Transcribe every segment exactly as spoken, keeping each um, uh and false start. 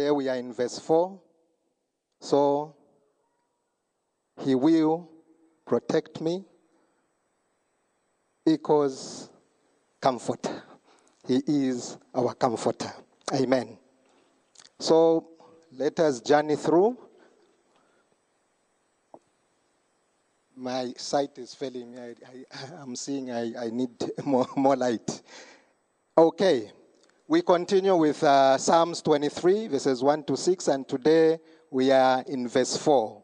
Today we are in verse four. So he will protect me equals comfort. He is our comforter. Amen. So let us journey through. My sight is failing me. I, I, I'm seeing I, I need more, more light. Okay. We continue with uh, Psalms twenty-three, verses one to six, and today we are in verse four.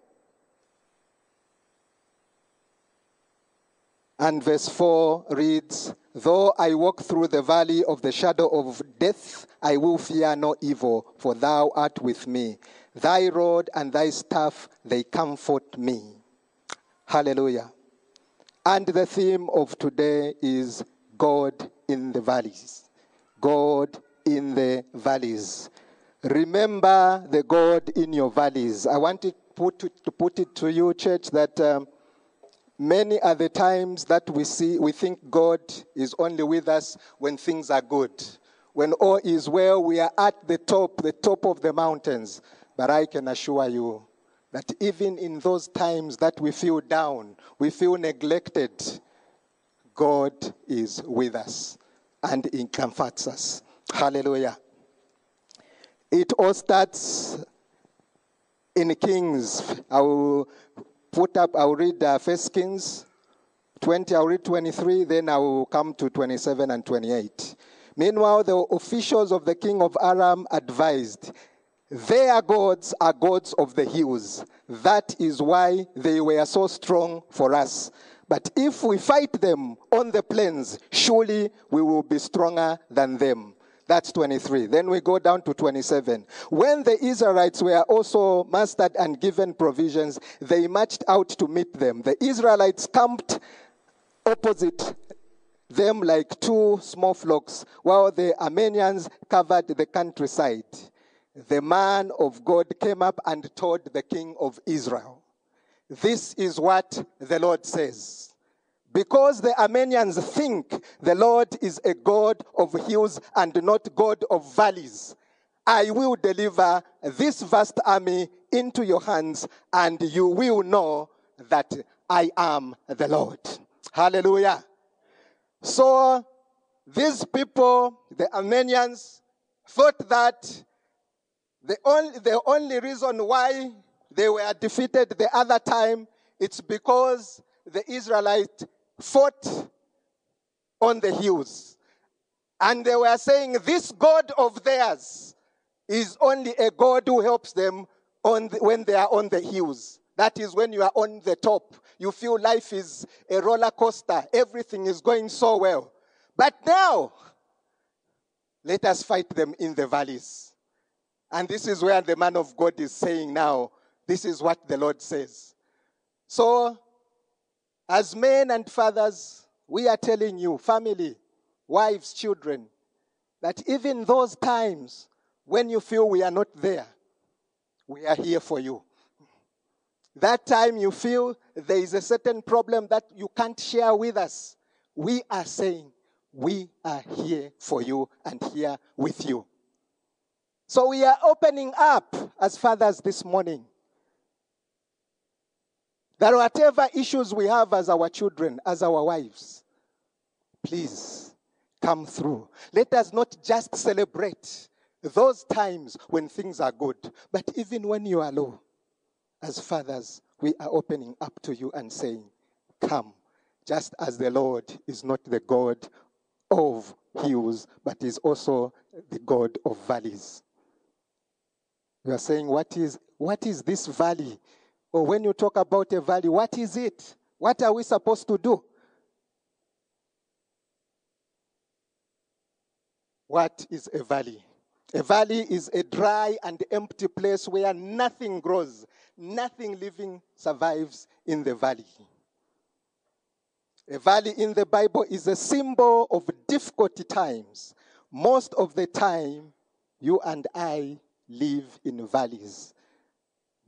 And verse four reads, "Though I walk through the valley of the shadow of death, I will fear no evil, for thou art with me. Thy rod and thy staff, they comfort me." Hallelujah. And the theme of today is God in the valleys. God in the valleys. Remember the God in your valleys. I want to put it to, put it to you, church, that um, many are the times that we see, we think God is only with us when things are good. When all is well, we are at the top, the top of the mountains. But I can assure you that even in those times that we feel down, we feel neglected, God is with us and it comforts us. Hallelujah. It all starts in Kings. I will put up, I will read uh, First Kings twenty, I will read twenty-three, then I will come to twenty-seven and twenty-eight. Meanwhile, the officials of the king of Aram advised, "Their gods are gods of the hills. That is why they were so strong for us. But if we fight them on the plains, surely we will be stronger than them." That's twenty-three. Then we go down to twenty-seven. "When the Israelites were also mustered and given provisions, they marched out to meet them. The Israelites camped opposite them like two small flocks, while the Armenians covered the countryside. The man of God came up and told the king of Israel, 'This is what the Lord says. Because the Armenians think the Lord is a God of hills and not God of valleys, I will deliver this vast army into your hands, and you will know that I am the Lord.'" Hallelujah. So these people, the Armenians, thought that the only, the only reason why they were defeated the other time, it's because the Israelites fought on the hills. And they were saying this God of theirs is only a God who helps them on the, when they are on the hills. That is when you are on the top. You feel life is a roller coaster. Everything is going so well. But now, let us fight them in the valleys. And this is where the man of God is saying now, this is what the Lord says. So, as men and fathers, we are telling you, family, wives, children, that even those times when you feel we are not there, we are here for you. That time you feel there is a certain problem that you can't share with us, we are saying, we are here for you and here with you. So we are opening up as fathers this morning, that whatever issues we have as our children, as our wives, please come through. Let us not just celebrate those times when things are good, but even when you are low, as fathers, we are opening up to you and saying, come, just as the Lord is not the God of hills, but is also the God of valleys. You are saying, what is, what is this valley? Or when you talk about a valley, what is it? What are we supposed to do? What is a valley? A valley is a dry and empty place where nothing grows. Nothing living survives in the valley. A valley in the Bible is a symbol of difficult times. Most of the time, you and I live in valleys.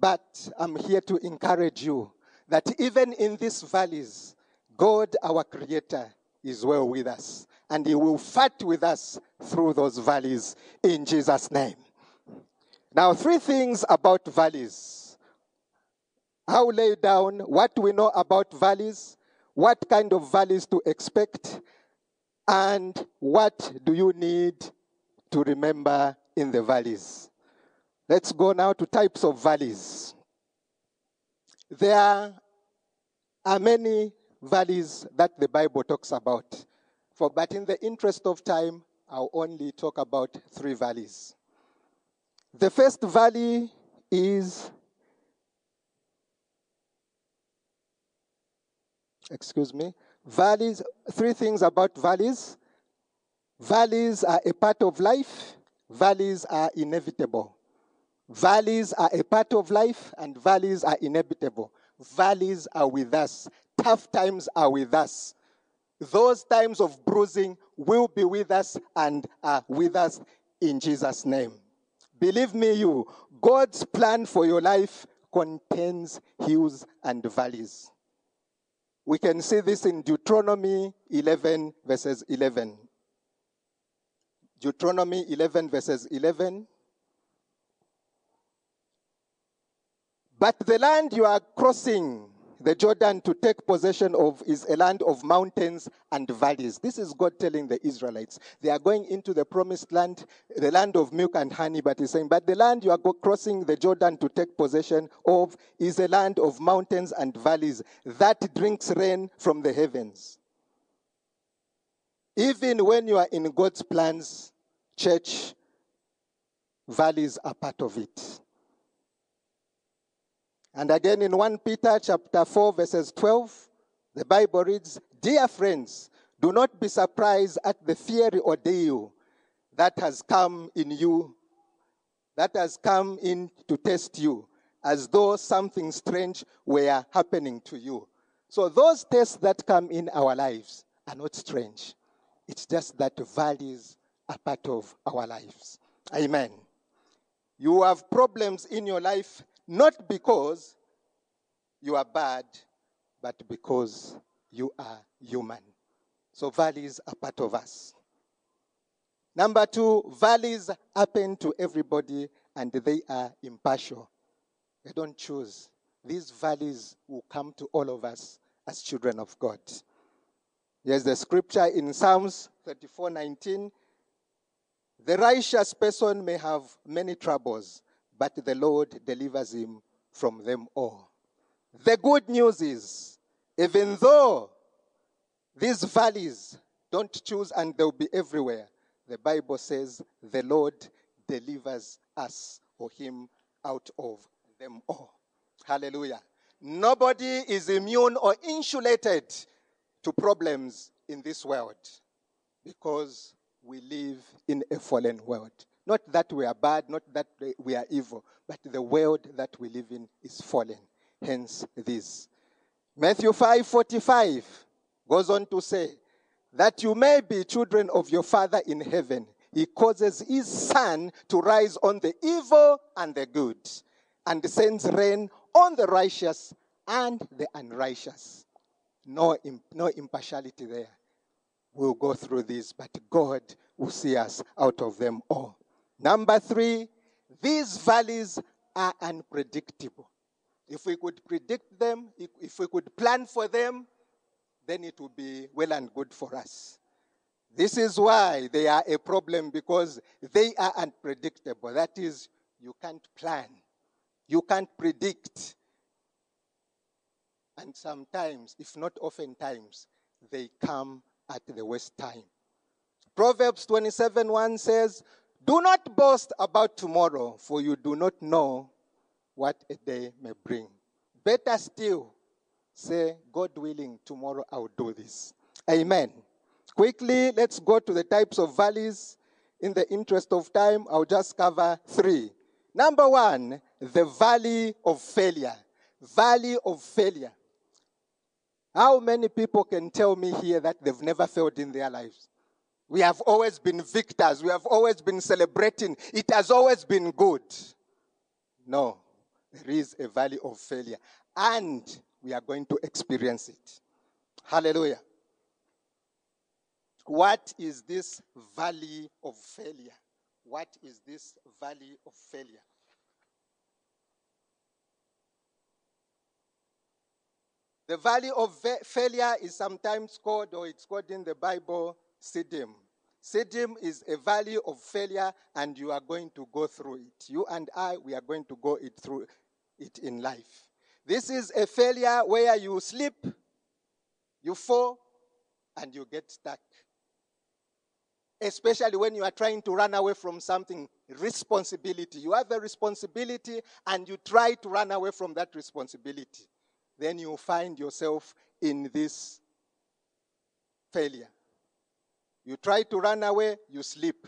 But I'm here to encourage you that even in these valleys, God, our Creator, is well with us. And He will fight with us through those valleys in Jesus' name. Now, three things about valleys. How lay down, what we know about valleys, what kind of valleys to expect, and what do you need to remember in the valleys. Let's go now to types of valleys. There are many valleys that the Bible talks about. For, but in the interest of time, I'll only talk about three valleys. The first valley is, excuse me, valleys, three things about valleys. Valleys are a part of life. Valleys are inevitable. Valleys are a part of life, and valleys are inevitable. Valleys are with us. Tough times are with us. Those times of bruising will be with us and are with us in Jesus' name. Believe me, you, God's plan for your life contains hills and valleys. We can see this in Deuteronomy eleven, verses eleven. Deuteronomy eleven, verses eleven. But the land you are crossing the Jordan to take possession of is a land of mountains and valleys. This is God telling the Israelites. They are going into the promised land, the land of milk and honey, but he's saying, but the land you are crossing the Jordan to take possession of is a land of mountains and valleys that drinks rain from the heavens. Even when you are in God's plans, church, valleys are part of it. And again in First Peter chapter four, verses twelve, the Bible reads, "Dear friends, do not be surprised at the fiery ordeal that has come in you, that has come in to test you, as though something strange were happening to you." So those tests that come in our lives are not strange. It's just that valleys are part of our lives. Amen. You have problems in your life, not because you are bad, but because you are human. So valleys are part of us. Number two, valleys happen to everybody and they are impartial. They don't choose. These valleys will come to all of us as children of God. Here's the scripture in Psalms thirty-four nineteen. The righteous person may have many troubles, but the Lord delivers him from them all. The good news is, even though these valleys don't choose and they'll be everywhere, the Bible says the Lord delivers us or him out of them all. Hallelujah. Nobody is immune or insulated to problems in this world because we live in a fallen world. Not that we are bad, not that we are evil, but the world that we live in is fallen. Hence this. Matthew five forty-five goes on to say, that you may be children of your Father in heaven. He causes his sun to rise on the evil and the good, and sends rain on the righteous and the unrighteous. No, no impartiality there. We'll go through this, but God will see us out of them all. Number three, these valleys are unpredictable. If we could predict them, if, if we could plan for them, then it would be well and good for us. This is why they are a problem, because they are unpredictable. That is, you can't plan. You can't predict. And sometimes, if not oftentimes, they come at the worst time. Proverbs twenty-seven one says, "Do not boast about tomorrow, for you do not know what a day may bring." Better still, say, "God willing, tomorrow I'll do this." Amen. Quickly, let's go to the types of valleys. In the interest of time, I'll just cover three. Number one, the valley of failure. Valley of failure. How many people can tell me here that they've never failed in their lives? We have always been victors. We have always been celebrating. It has always been good. No, there is a valley of failure. And we are going to experience it. Hallelujah. What is this valley of failure? What is this valley of failure? The valley of failure is sometimes called, or it's called in the Bible, Sedem. Sedem is a valley of failure, and you are going to go through it. You and I, we are going to go it through it in life. This is a failure where you slip, you fall, and you get stuck. Especially when you are trying to run away from something, responsibility. You have a responsibility and you try to run away from that responsibility. Then you find yourself in this failure. You try to run away, you slip,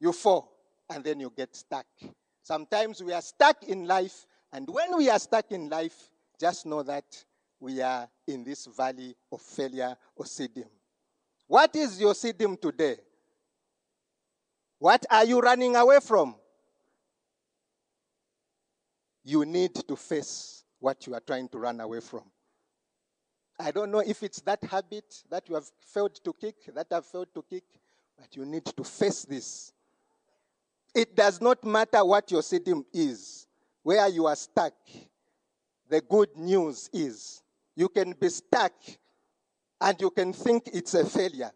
you fall, and then you get stuck. Sometimes we are stuck in life, and when we are stuck in life, just know that we are in this valley of failure, Ossidium. What is your Ossidium today? What are you running away from? You need to face what you are trying to run away from. I don't know if it's that habit that you have failed to kick, that I've failed to kick, but you need to face this. It does not matter what your Ossidium is, where you are stuck. The good news is you can be stuck and you can think it's a failure.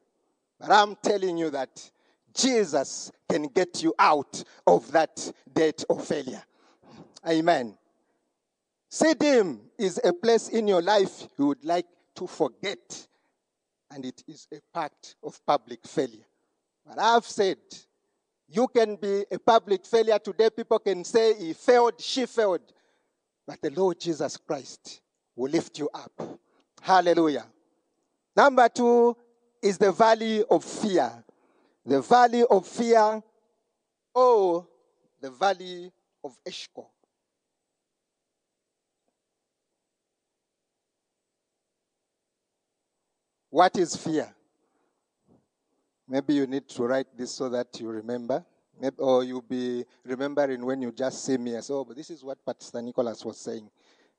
But I'm telling you that Jesus can get you out of that debt of failure. Amen. Sedem is a place in your life you would like to forget. And it is a part of public failure. But I've said, you can be a public failure today. People can say he failed, she failed. But the Lord Jesus Christ will lift you up. Hallelujah. Number two is the valley of fear. The valley of fear, or the valley of Eshko. What is fear? Maybe you need to write this so that you remember. Maybe, or you'll be remembering when you just see me. So, but this is what Pastor Nicholas was saying.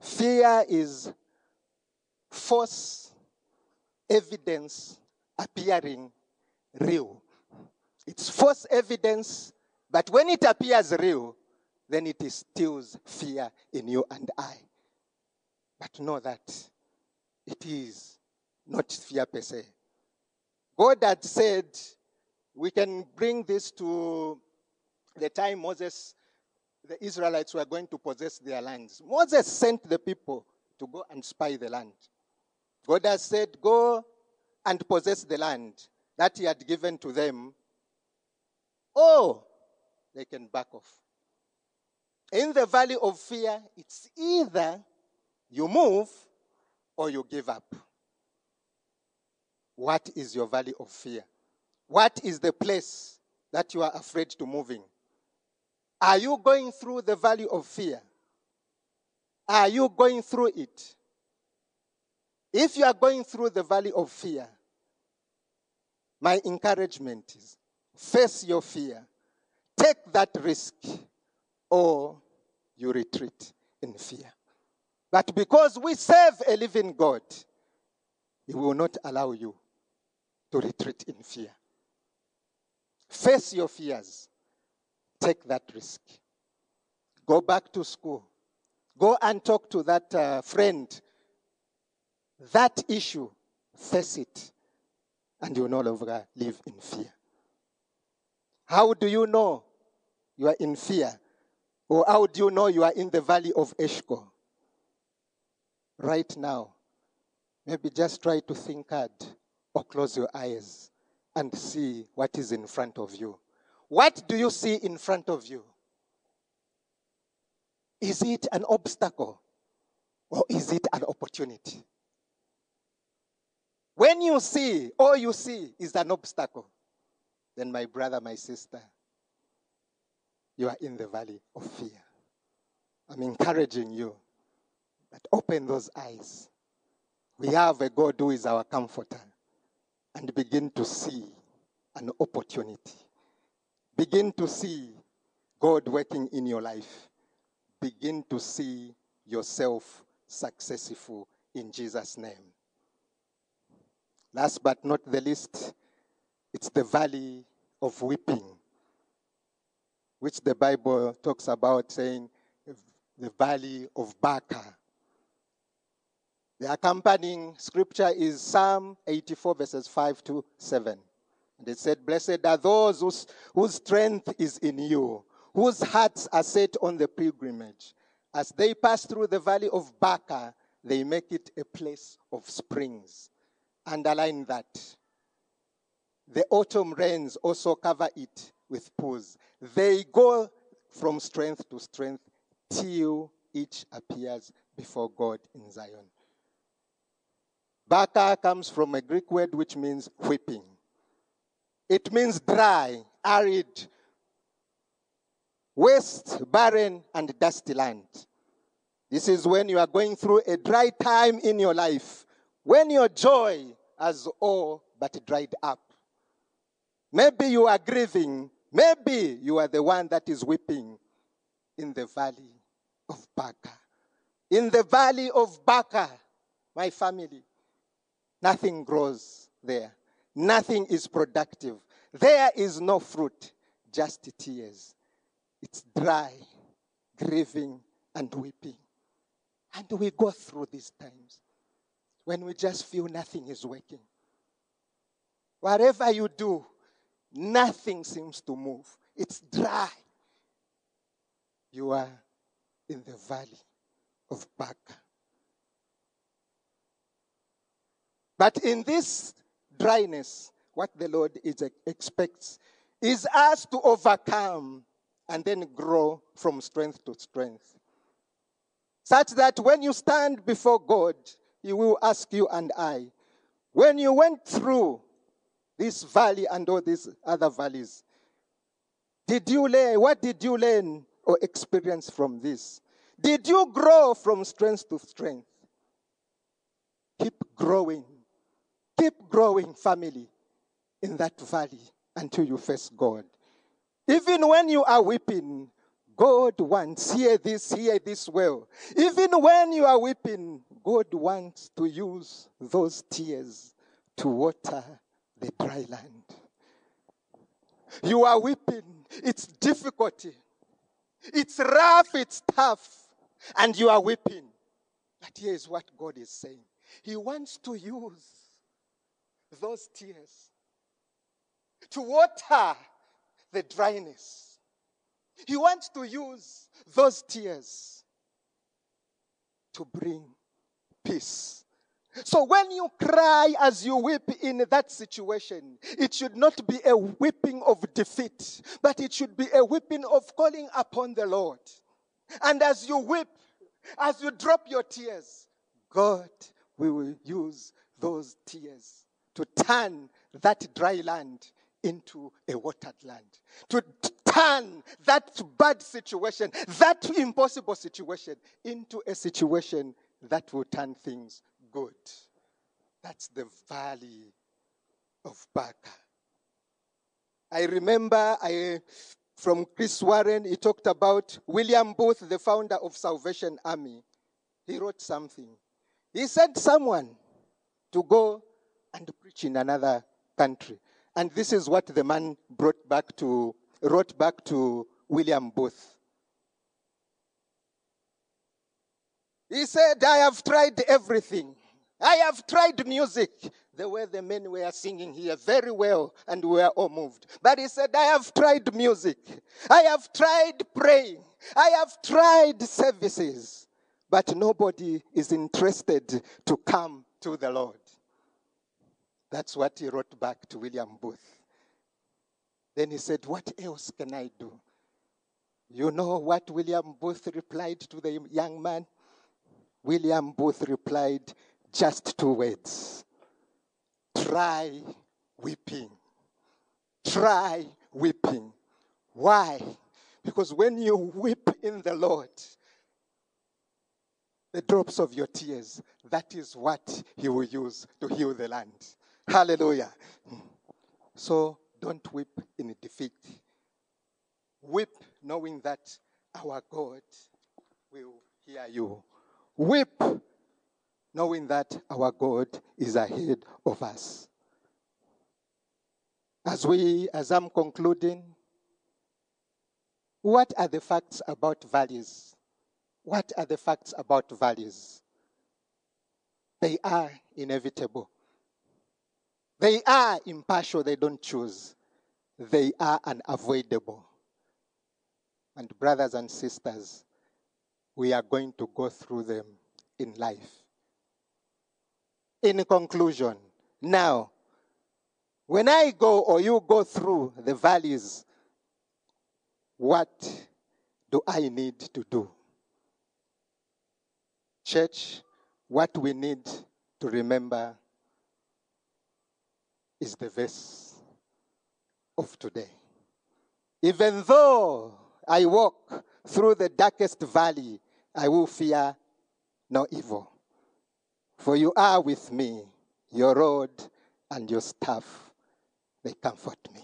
Fear is false evidence appearing real. It's false evidence, but when it appears real, then it instills fear in you and I. But know that it is not fear per se. God had said, we can bring this to the time Moses, the Israelites were going to possess their lands. Moses sent the people to go and spy the land. God has said, go and possess the land that he had given to them. Oh, they can back off. In the valley of fear, it's either you move or you give up. What is your valley of fear? What is the place that you are afraid to move in? Are you going through the valley of fear? Are you going through it? If you are going through the valley of fear, my encouragement is face your fear, take that risk, or you retreat in fear. But because we serve a living God, He will not allow you to retreat in fear. Face your fears, take that risk. Go back to school, go and talk to that uh, friend. That issue, face it, and you will no longer live in fear. How do you know you are in fear? Or how do you know you are in the valley of Eshko? Right now, maybe just try to think hard or close your eyes and see what is in front of you. What do you see in front of you? Is it an obstacle or is it an opportunity? When you see, all you see is an obstacle, then my brother, my sister, you are in the valley of fear. I'm encouraging you that open those eyes. We have a God who is our comforter, and begin to see an opportunity. Begin to see God working in your life. Begin to see yourself successful in Jesus' name. Last but not the least, it's the valley of weeping, which the Bible talks about saying the valley of Baca. The accompanying scripture is Psalm eighty-four, verses five to seven. And it said, "Blessed are those whose, whose strength is in you, whose hearts are set on the pilgrimage. As they pass through the valley of Baca, they make it a place of springs." Underline that. "The autumn rains also cover it with pools. They go from strength to strength till each appears before God in Zion." Baka comes from a Greek word which means whipping. It means dry, arid, waste, barren, and dusty land. This is when you are going through a dry time in your life, when your joy has all but dried up. Maybe you are grieving. Maybe you are the one that is weeping in the valley of Baca. In the valley of Baca, my family, nothing grows there. Nothing is productive. There is no fruit, just tears. It's dry, grieving, and weeping. And we go through these times when we just feel nothing is working. Whatever you do, nothing seems to move. It's dry. You are in the valley of Baca. But in this dryness, what the Lord is, expects is us to overcome and then grow from strength to strength, such that when you stand before God, He will ask you and I, when you went through this valley and all these other valleys, did you learn? What did you learn or experience from this? Did you grow from strength to strength? Keep growing. Keep growing, family, in that valley until you face God. Even when you are weeping, God wants, hear this, hear this well. Even when you are weeping, God wants to use those tears to water the dry land. You are weeping. It's difficulty. It's rough, it's tough. And you are weeping. But here is what God is saying. He wants to use those tears to water the dryness. He wants to use those tears to bring peace. So when you cry as you weep in that situation, it should not be a weeping of defeat, but it should be a weeping of calling upon the Lord. And as you weep, as you drop your tears, God will use those tears to turn that dry land into a watered land. To turn that bad situation, that impossible situation, into a situation that will turn things good. That's the valley of Baca. I remember I, from Chris Warren, he talked about William Booth, the founder of Salvation Army. He wrote something. He sent someone to go and preach in another country. And this is what the man brought back to, wrote back to William Booth. He said, "I have tried everything. I have tried music." The way the men were singing here very well, and we were all moved. But he said, "I have tried music. I have tried praying. I have tried services. But nobody is interested to come to the Lord." That's what he wrote back to William Booth. Then he said, "What else can I do?" You know what William Booth replied to the young man? William Booth replied just two words. Try weeping. Try weeping. Why? Because when you weep in the Lord, the drops of your tears, that is what He will use to heal the land. Hallelujah. So don't weep in defeat. Weep knowing that our God will hear you. Weep knowing that our God is ahead of us. As we, as I'm concluding, what are the facts about valleys? What are the facts about valleys? They are inevitable. They are impartial. They don't choose. They are unavoidable. And brothers and sisters, we are going to go through them in life. In conclusion, now, when I go or you go through the valleys, what do I need to do? Church, what we need to remember is the verse of today. Even though I walk through the darkest valley, I will fear no evil. For you are with me, your rod and your staff, they comfort me.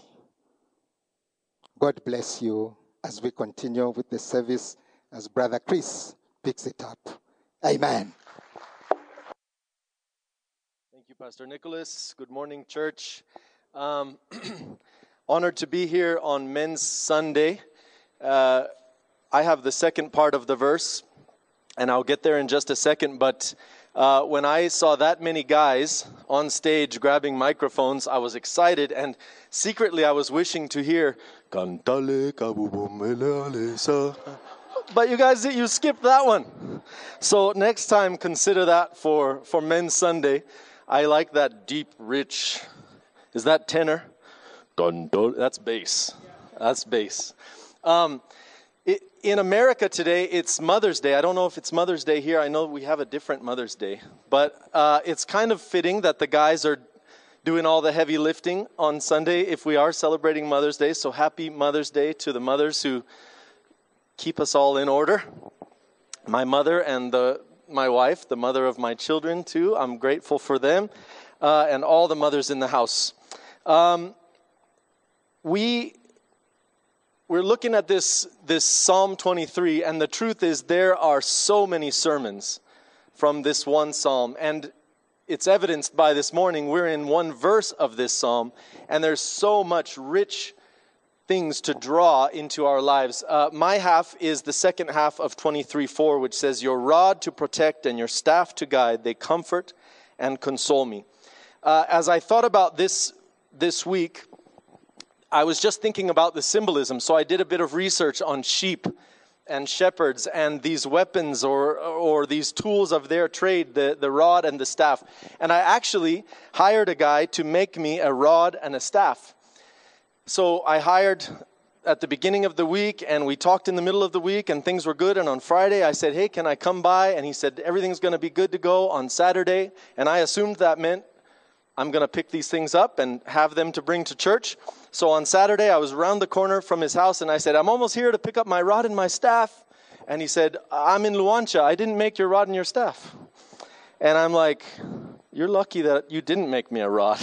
God bless you as we continue with the service as Brother Chris picks it up. Amen. Thank you, Pastor Nicholas. Good morning, church. Um, honored to be here on Men's Sunday. Uh, I have the second part of the verse, and I'll get there in just a second, but Uh, when I saw that many guys on stage grabbing microphones, I was excited, and secretly I was wishing to hear, but you guys, you skipped that one. So next time, consider that for, for Men's Sunday. I like that deep, rich, is that tenor? That's bass. That's bass. Um, In America today, it's Mother's Day. I don't know if it's Mother's Day here. I know we have a different Mother's Day. But uh, it's kind of fitting that the guys are doing all the heavy lifting on Sunday if we are celebrating Mother's Day. So happy Mother's Day to the mothers who keep us all in order. My mother and the, my wife, the mother of my children too. I'm grateful for them uh, and all the mothers in the house. Um, we... We're looking at this, this Psalm twenty-three, and the truth is there are so many sermons from this one psalm, and it's evidenced by this morning we're in one verse of this psalm, and there's so much rich things to draw into our lives. Uh, my half is the second half of twenty-three four, which says, your rod to protect and your staff to guide, they comfort and console me. Uh, as I thought about this this week, I was just thinking about the symbolism, so I did a bit of research on sheep and shepherds and these weapons or or these tools of their trade, the, the rod and the staff. And I actually hired a guy to make me a rod and a staff. So I hired at the beginning of the week, and we talked in the middle of the week, and things were good. And on Friday, I said, hey, can I come by? And he said, everything's going to be good to go on Saturday. And I assumed that meant I'm going to pick these things up and have them to bring to church. So on Saturday, I was around the corner from his house, and I said, I'm almost here to pick up my rod and my staff. And he said, I'm in Luancha. I didn't make your rod and your staff. And I'm like, you're lucky that you didn't make me a rod,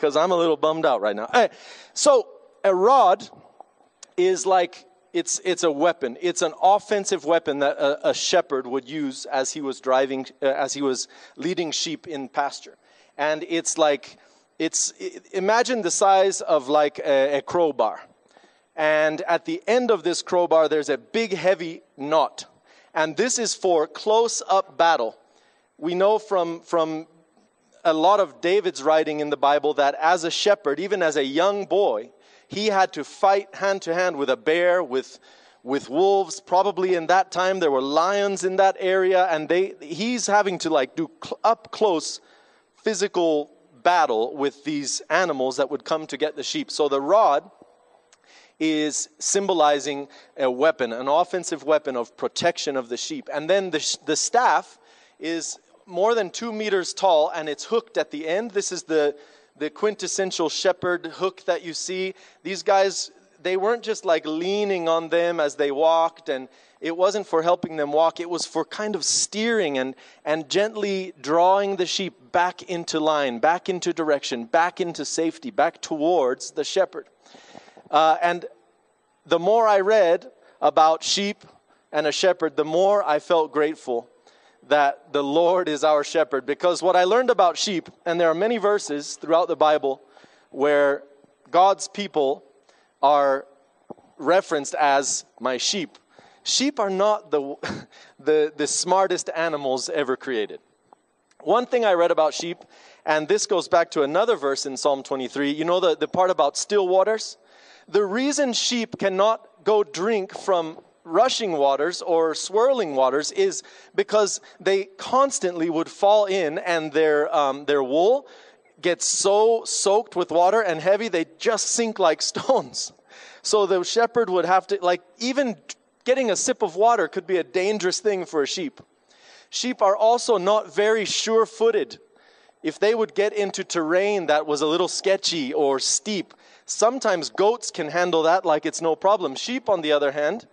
because I'm a little bummed out right now. Right. So a rod is like, it's it's a weapon. It's an offensive weapon that a, a shepherd would use as he was driving, uh, as he was leading sheep in pasture. And it's like, it's imagine the size of like a, a crowbar. And at the end of this crowbar, there's a big, heavy knot. And this is for close-up battle. We know from, from a lot of David's writing in the Bible that as a shepherd, even as a young boy, he had to fight hand-to-hand with a bear, with... with wolves, probably in that time there were lions in that area, and they he's having to like do cl- up close physical battle with these animals that would come to get the sheep. So the rod is symbolizing a weapon, an offensive weapon of protection of the sheep. And then the sh- the staff is more than two meters tall, and it's hooked at the end. This is the the quintessential shepherd hook that you see. These guys, they weren't just like leaning on them as they walked, and it wasn't for helping them walk. It was for kind of steering and, and gently drawing the sheep back into line, back into direction, back into safety, back towards the shepherd. Uh, and the more I read about sheep and a shepherd, the more I felt grateful that the Lord is our shepherd. Because what I learned about sheep, and there are many verses throughout the Bible where God's people are referenced as my sheep. Sheep are not the, the the smartest animals ever created. One thing I read about sheep, and this goes back to another verse in Psalm twenty-three, you know the, the part about still waters? The reason sheep cannot go drink from rushing waters or swirling waters is because they constantly would fall in, and their um, their wool gets so soaked with water and heavy, they just sink like stones. So the shepherd would have to, like, even getting a sip of water could be a dangerous thing for a sheep. Sheep are also not very sure-footed. If they would get into terrain that was a little sketchy or steep, sometimes goats can handle that like it's no problem. Sheep, on the other hand,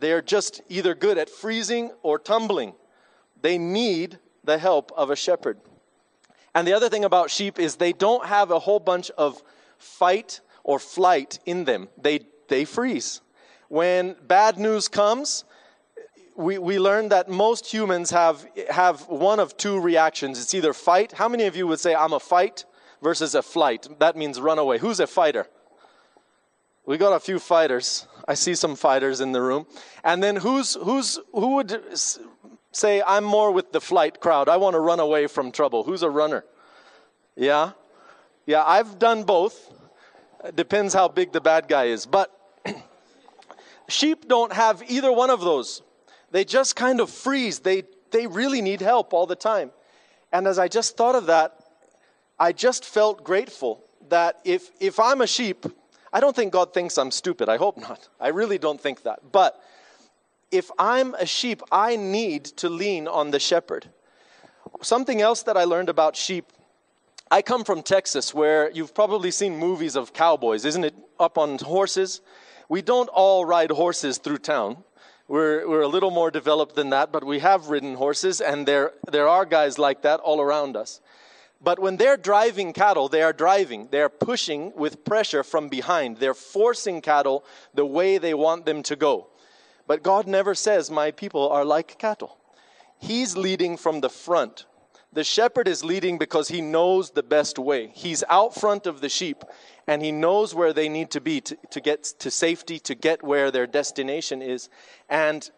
they're just either good at freezing or tumbling. They need the help of a shepherd. And the other thing about sheep is they don't have a whole bunch of fight or flight in them. They they freeze. When bad news comes, we, we learn that most humans have, have one of two reactions. It's either fight. How many of you would say, I'm a fight versus a flight? That means run away. Who's a fighter? We got a few fighters. I see some fighters in the room. And then who's who's who would say, I'm more with the flight crowd. I want to run away from trouble. Who's a runner? Yeah. Yeah, I've done both. It depends how big the bad guy is. But sheep don't have either one of those. They just kind of freeze. They they really need help all the time. And as I just thought of that, I just felt grateful that if if I'm a sheep, I don't think God thinks I'm stupid. I hope not. I really don't think that. But if I'm a sheep, I need to lean on the shepherd. Something else that I learned about sheep. I come from Texas, where you've probably seen movies of cowboys, isn't it? Up on horses. We don't all ride horses through town. We're, we're a little more developed than that, but we have ridden horses, and there, there are guys like that all around us. But when they're driving cattle, they are driving. They're pushing with pressure from behind. They're forcing cattle the way they want them to go. But God never says, my people are like cattle. He's leading from the front. The shepherd is leading because he knows the best way. He's out front of the sheep, and he knows where they need to be to, to get to safety, to get where their destination is. And,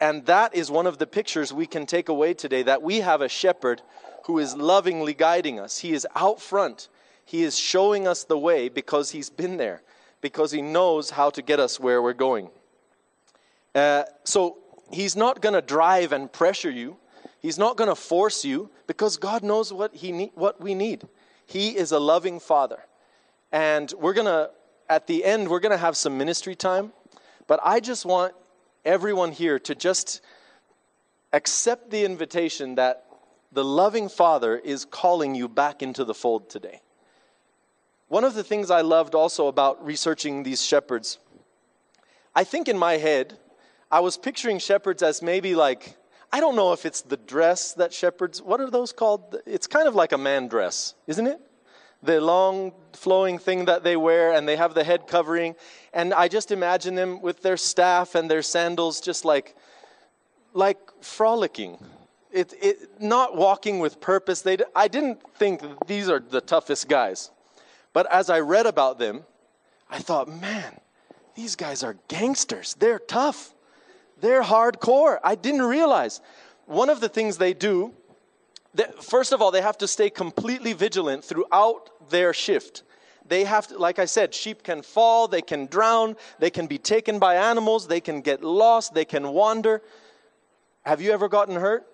and that is one of the pictures we can take away today, that we have a shepherd who is lovingly guiding us. He is out front. He is showing us the way because he's been there, because he knows how to get us where we're going. Uh, so he's not going to drive and pressure you. He's not going to force you, because God knows what he need, what we need. He is a loving Father. And we're going to, at the end, we're going to have some ministry time. But I just want everyone here to just accept the invitation that the loving Father is calling you back into the fold today. One of the things I loved also about researching these shepherds, I think in my head, I was picturing shepherds as maybe like, I don't know if it's the dress that shepherds, what are those called? It's kind of like a man dress, isn't it? The long flowing thing that they wear, and they have the head covering. And I just imagine them with their staff and their sandals, just like, like frolicking. It, it, not walking with purpose. They, I didn't think these are the toughest guys. But as I read about them, I thought, man, these guys are gangsters. They're tough. They're hardcore. I didn't realize. One of the things they do, they, first of all, they have to stay completely vigilant throughout their shift. They have to, like I said, sheep can fall, they can drown, they can be taken by animals, they can get lost, they can wander. Have you ever gotten hurt?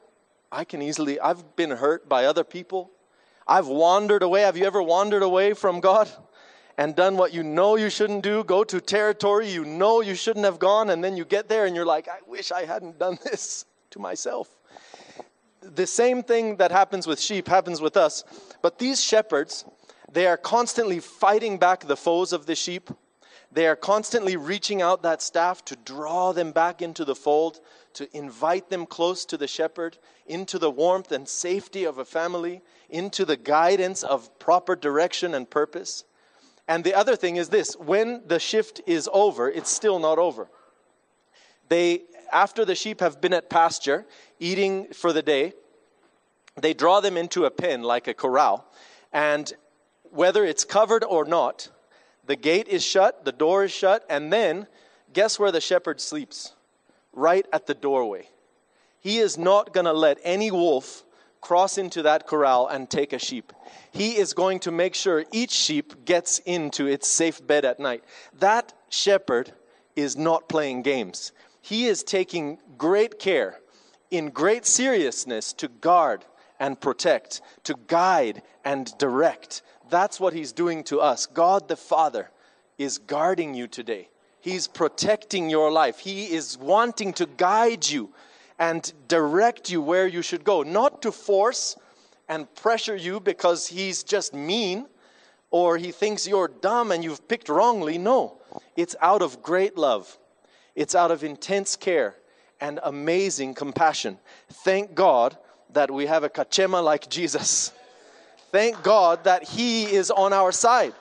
I can easily, I've been hurt by other people. I've wandered away. Have you ever wandered away from God and done what you know you shouldn't do, go to territory you know you shouldn't have gone, and then you get there and you're like, I wish I hadn't done this to myself. The same thing that happens with sheep happens with us. But these shepherds, they are constantly fighting back the foes of the sheep. They are constantly reaching out that staff to draw them back into the fold, to invite them close to the shepherd, into the warmth and safety of a family, into the guidance of proper direction and purpose. And the other thing is this, when the shift is over, it's still not over. They, after the sheep have been at pasture, eating for the day, they draw them into a pen like a corral. And whether it's covered or not, the gate is shut, the door is shut, and then guess where the shepherd sleeps? Right at the doorway. He is not going to let any wolf cross into that corral and take a sheep. He is going to make sure each sheep gets into its safe bed at night. That shepherd is not playing games. He is taking great care in great seriousness to guard and protect, to guide and direct. That's what he's doing to us. God the Father is guarding you today. He's protecting your life. He is wanting to guide you and direct you where you should go. Not to force and pressure you because he's just mean or he thinks you're dumb and you've picked wrongly. No, it's out of great love. It's out of intense care and amazing compassion. Thank God that we have a kachema like Jesus. Thank God that he is on our side.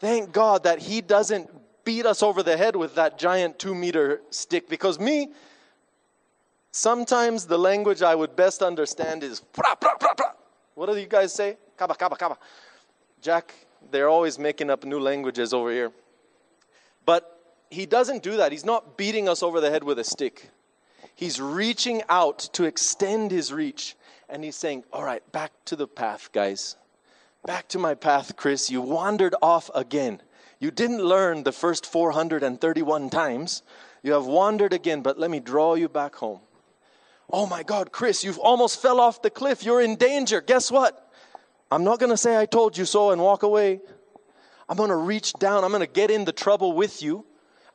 Thank God that he doesn't beat us over the head with that giant two-meter stick. Because me, sometimes the language I would best understand is, pra, pra, pra, pra. What do you guys say? Kaba, kaba, kaba. Jack, they're always making up new languages over here. But he doesn't do that. He's not beating us over the head with a stick. He's reaching out to extend his reach. And he's saying, all right, back to the path, guys. Back to my path, Chris. You wandered off again. You didn't learn the first four hundred thirty-one times. You have wandered again, but let me draw you back home. Oh my God, Chris, you've almost fell off the cliff. You're in danger. Guess what? I'm not going to say I told you so and walk away. I'm going to reach down. I'm going to get in the trouble with you.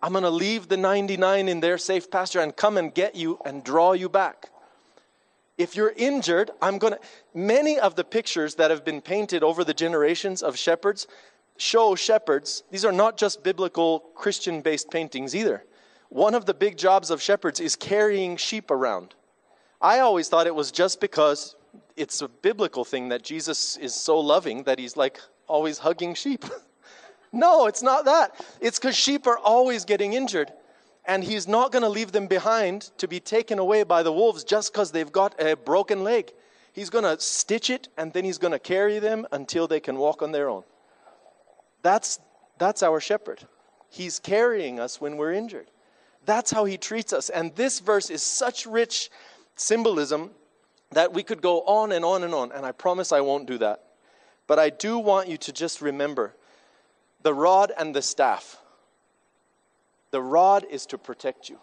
I'm going to leave the ninety-nine in their safe pasture and come and get you and draw you back. If you're injured, I'm going to... Many of the pictures that have been painted over the generations of shepherds show shepherds. These are not just biblical Christian-based paintings either. One of the big jobs of shepherds is carrying sheep around. I always thought it was just because it's a biblical thing that Jesus is so loving that he's like always hugging sheep. No, it's not that. It's because sheep are always getting injured. And he's not going to leave them behind to be taken away by the wolves just because they've got a broken leg. He's going to stitch it and then he's going to carry them until they can walk on their own. That's, that's our shepherd. He's carrying us when we're injured. That's how he treats us. And this verse is such rich symbolism that we could go on and on and on. And I promise I won't do that. But I do want you to just remember the rod and the staff. The rod is to protect you.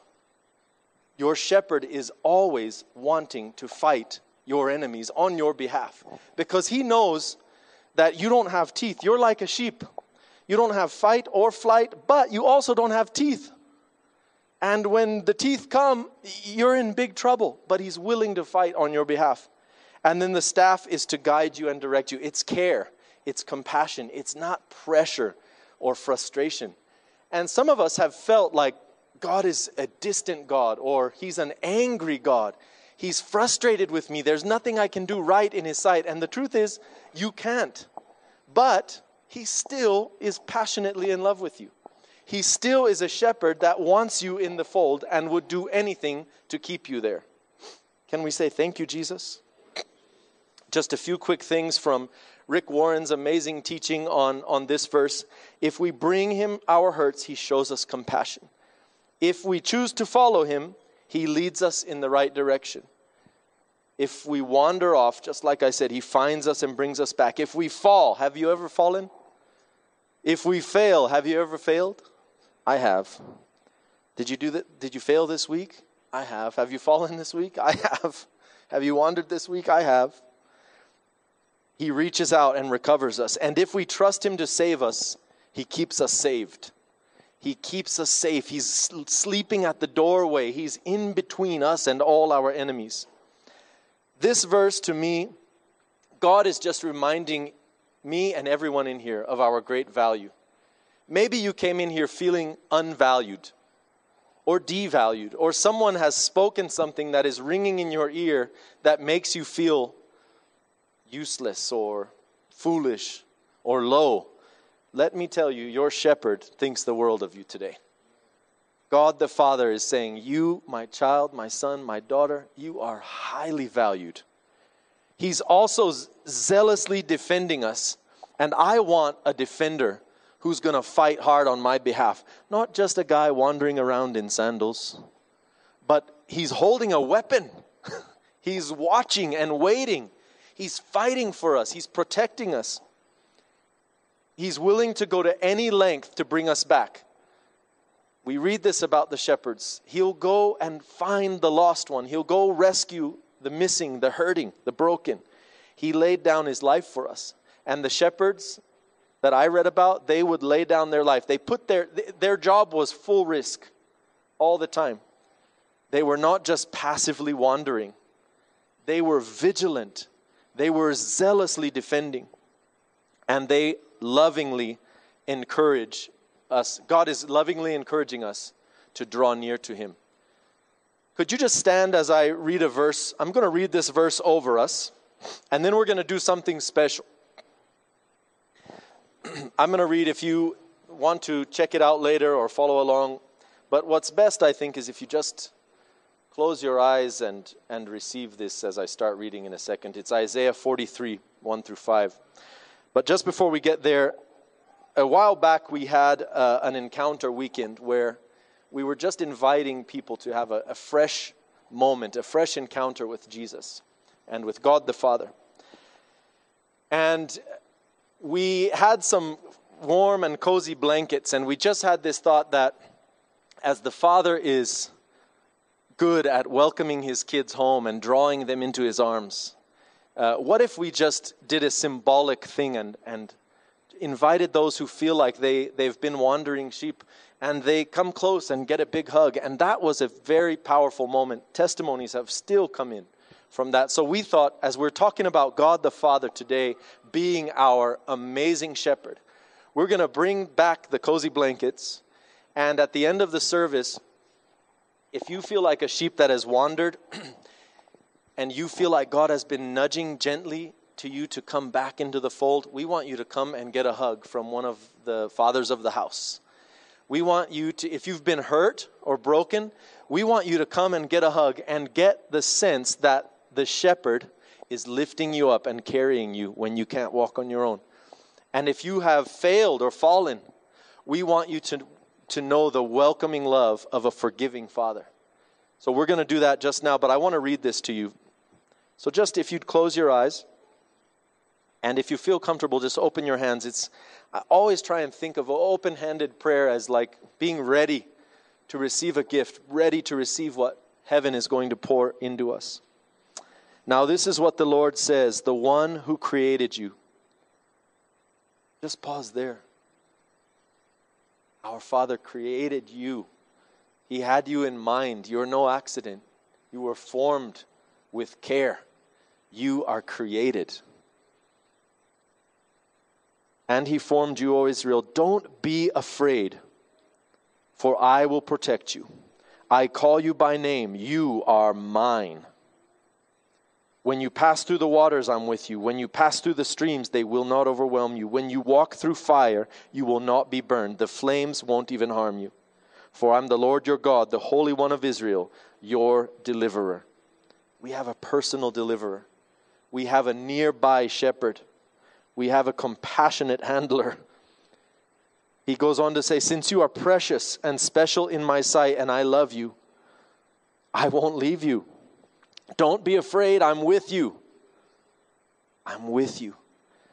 Your shepherd is always wanting to fight your enemies on your behalf because he knows that you don't have teeth. You're like a sheep. You don't have fight or flight, but you also don't have teeth. And when the teeth come, you're in big trouble, but he's willing to fight on your behalf. And then the staff is to guide you and direct you. It's care. It's compassion. It's not pressure or frustration. And some of us have felt like God is a distant God or he's an angry God. He's frustrated with me. There's nothing I can do right in his sight. And the truth is, you can't. But he still is passionately in love with you. He still is a shepherd that wants you in the fold and would do anything to keep you there. Can we say thank you, Jesus? Just a few quick things from Rick Warren's amazing teaching on, on this verse. If we bring him our hurts, he shows us compassion. If we choose to follow him, he leads us in the right direction. If we wander off, just like I said, he finds us and brings us back. If we fall, have you ever fallen? If we fail, have you ever failed? I have. Did you do that? Did you fail this week? I have. Have you fallen this week? I have. Have you wandered this week? I have. He reaches out and recovers us. And if we trust him to save us, he keeps us saved. He keeps us safe. He's sleeping at the doorway. He's in between us and all our enemies. This verse to me, God is just reminding me and everyone in here of our great value. Maybe you came in here feeling unvalued or devalued, or someone has spoken something that is ringing in your ear that makes you feel useless or foolish or low. Let me tell you, your shepherd thinks the world of you today. God the Father is saying, you, my child, my son, my daughter, you are highly valued. He's also zealously defending us. And I want a defender who's going to fight hard on my behalf. Not just a guy wandering around in sandals, but he's holding a weapon. He's watching and waiting. He's fighting for us. He's protecting us. He's willing to go to any length to bring us back. We read this about the shepherds. He'll go and find the lost one. He'll go rescue the missing, the hurting, the broken. He laid down his life for us. And the shepherds that I read about, they would lay down their life. They put their, their job was full risk all the time. They were not just passively wandering. They were vigilant. They were zealously defending. And they lovingly encourage us. God is lovingly encouraging us to draw near to Him. Could you just stand as I read a verse? I'm going to read this verse over us, and then we're going to do something special. I'm going to read if you want to check it out later or follow along. But what's best, I think, is if you just close your eyes and, and receive this as I start reading in a second. It's Isaiah forty-three, one through five. But just before we get there, a while back we had uh, an encounter weekend where we were just inviting people to have a, a fresh moment, a fresh encounter with Jesus and with God the Father. And we had some warm and cozy blankets, and we just had this thought that as the Father is good at welcoming His kids home and drawing them into His arms, uh, what if we just did a symbolic thing and, and invited those who feel like they, they've been wandering sheep, and they come close and get a big hug? And that was a very powerful moment. Testimonies have still come in from that. So we thought, as we're talking about God the Father today being our amazing shepherd, we're going to bring back the cozy blankets. And at the end of the service, if you feel like a sheep that has wandered and you feel like God has been nudging gently to you to come back into the fold, we want you to come and get a hug from one of the fathers of the house. We want you to, if you've been hurt or broken, we want you to come and get a hug and get the sense that the shepherd is lifting you up and carrying you when you can't walk on your own. And if you have failed or fallen, we want you to, to know the welcoming love of a forgiving Father. So we're going to do that just now, but I want to read this to you. So just if you'd close your eyes, and if you feel comfortable, just open your hands. It's, I always try and think of open-handed prayer as like being ready to receive a gift, ready to receive what heaven is going to pour into us. Now this is what the Lord says, the one who created you. Just pause there. Our Father created you. He had you in mind. You're no accident. You were formed with care. You are created. And He formed you, O Israel. Don't be afraid, for I will protect you. I call you by name. You are mine. When you pass through the waters, I'm with you. When you pass through the streams, they will not overwhelm you. When you walk through fire, you will not be burned. The flames won't even harm you. For I'm the Lord your God, the Holy One of Israel, your deliverer. We have a personal deliverer. We have a nearby shepherd. We have a compassionate handler. He goes on to say, since you are precious and special in my sight and I love you, I won't leave you. Don't be afraid, I'm with you. I'm with you.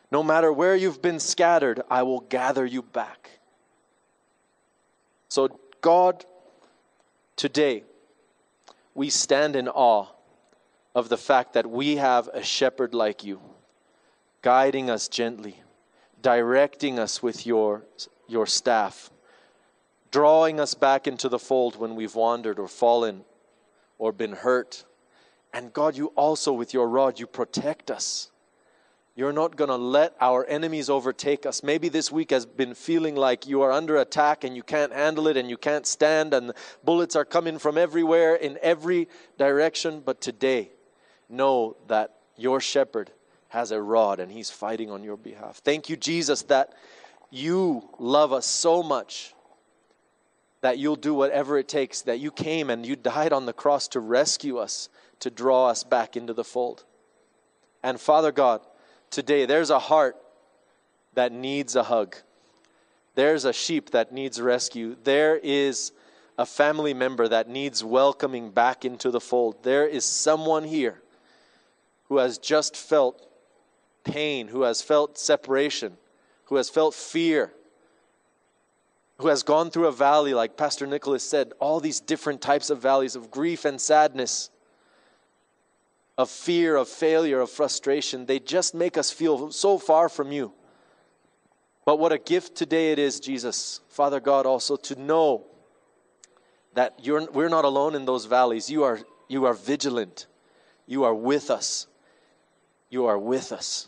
No matter where you've been scattered, I will gather you back. So God, today, we stand in awe of the fact that we have a shepherd like you, guiding us gently, directing us with your, your staff, drawing us back into the fold when we've wandered or fallen or been hurt. And God, you also with your rod, you protect us. You're not going to let our enemies overtake us. Maybe this week has been feeling like you are under attack and you can't handle it and you can't stand and bullets are coming from everywhere in every direction. But today, know that your shepherd has a rod and he's fighting on your behalf. Thank you, Jesus, that you love us so much that you'll do whatever it takes, that you came and you died on the cross to rescue us, to draw us back into the fold. And Father God, today there's a heart that needs a hug. There's a sheep that needs rescue. There is a family member that needs welcoming back into the fold. There is someone here who has just felt pain, who has felt separation, who has felt fear, who has gone through a valley, like Pastor Nicholas said, all these different types of valleys of grief and sadness, of fear, of failure, of frustration. They just make us feel so far from you. But what a gift today it is, Jesus, Father God, also to know that you're, we're not alone in those valleys. You are, you are vigilant. You are with us. You are with us.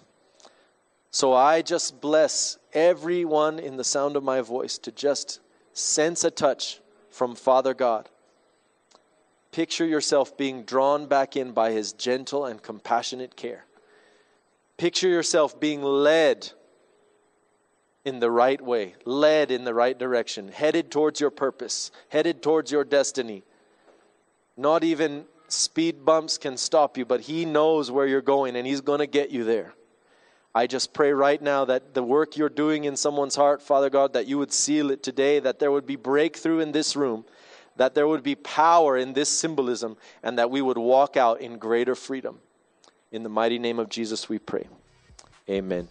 So I just bless everyone in the sound of my voice to just sense a touch from Father God. Picture yourself being drawn back in by his gentle and compassionate care. Picture yourself being led in the right way, led in the right direction, headed towards your purpose, headed towards your destiny. Not even speed bumps can stop you, but he knows where you're going and he's going to get you there. I just pray right now that the work you're doing in someone's heart, Father God, that you would seal it today, that there would be breakthrough in this room, that there would be power in this symbolism, and that we would walk out in greater freedom. In the mighty name of Jesus we pray. Amen.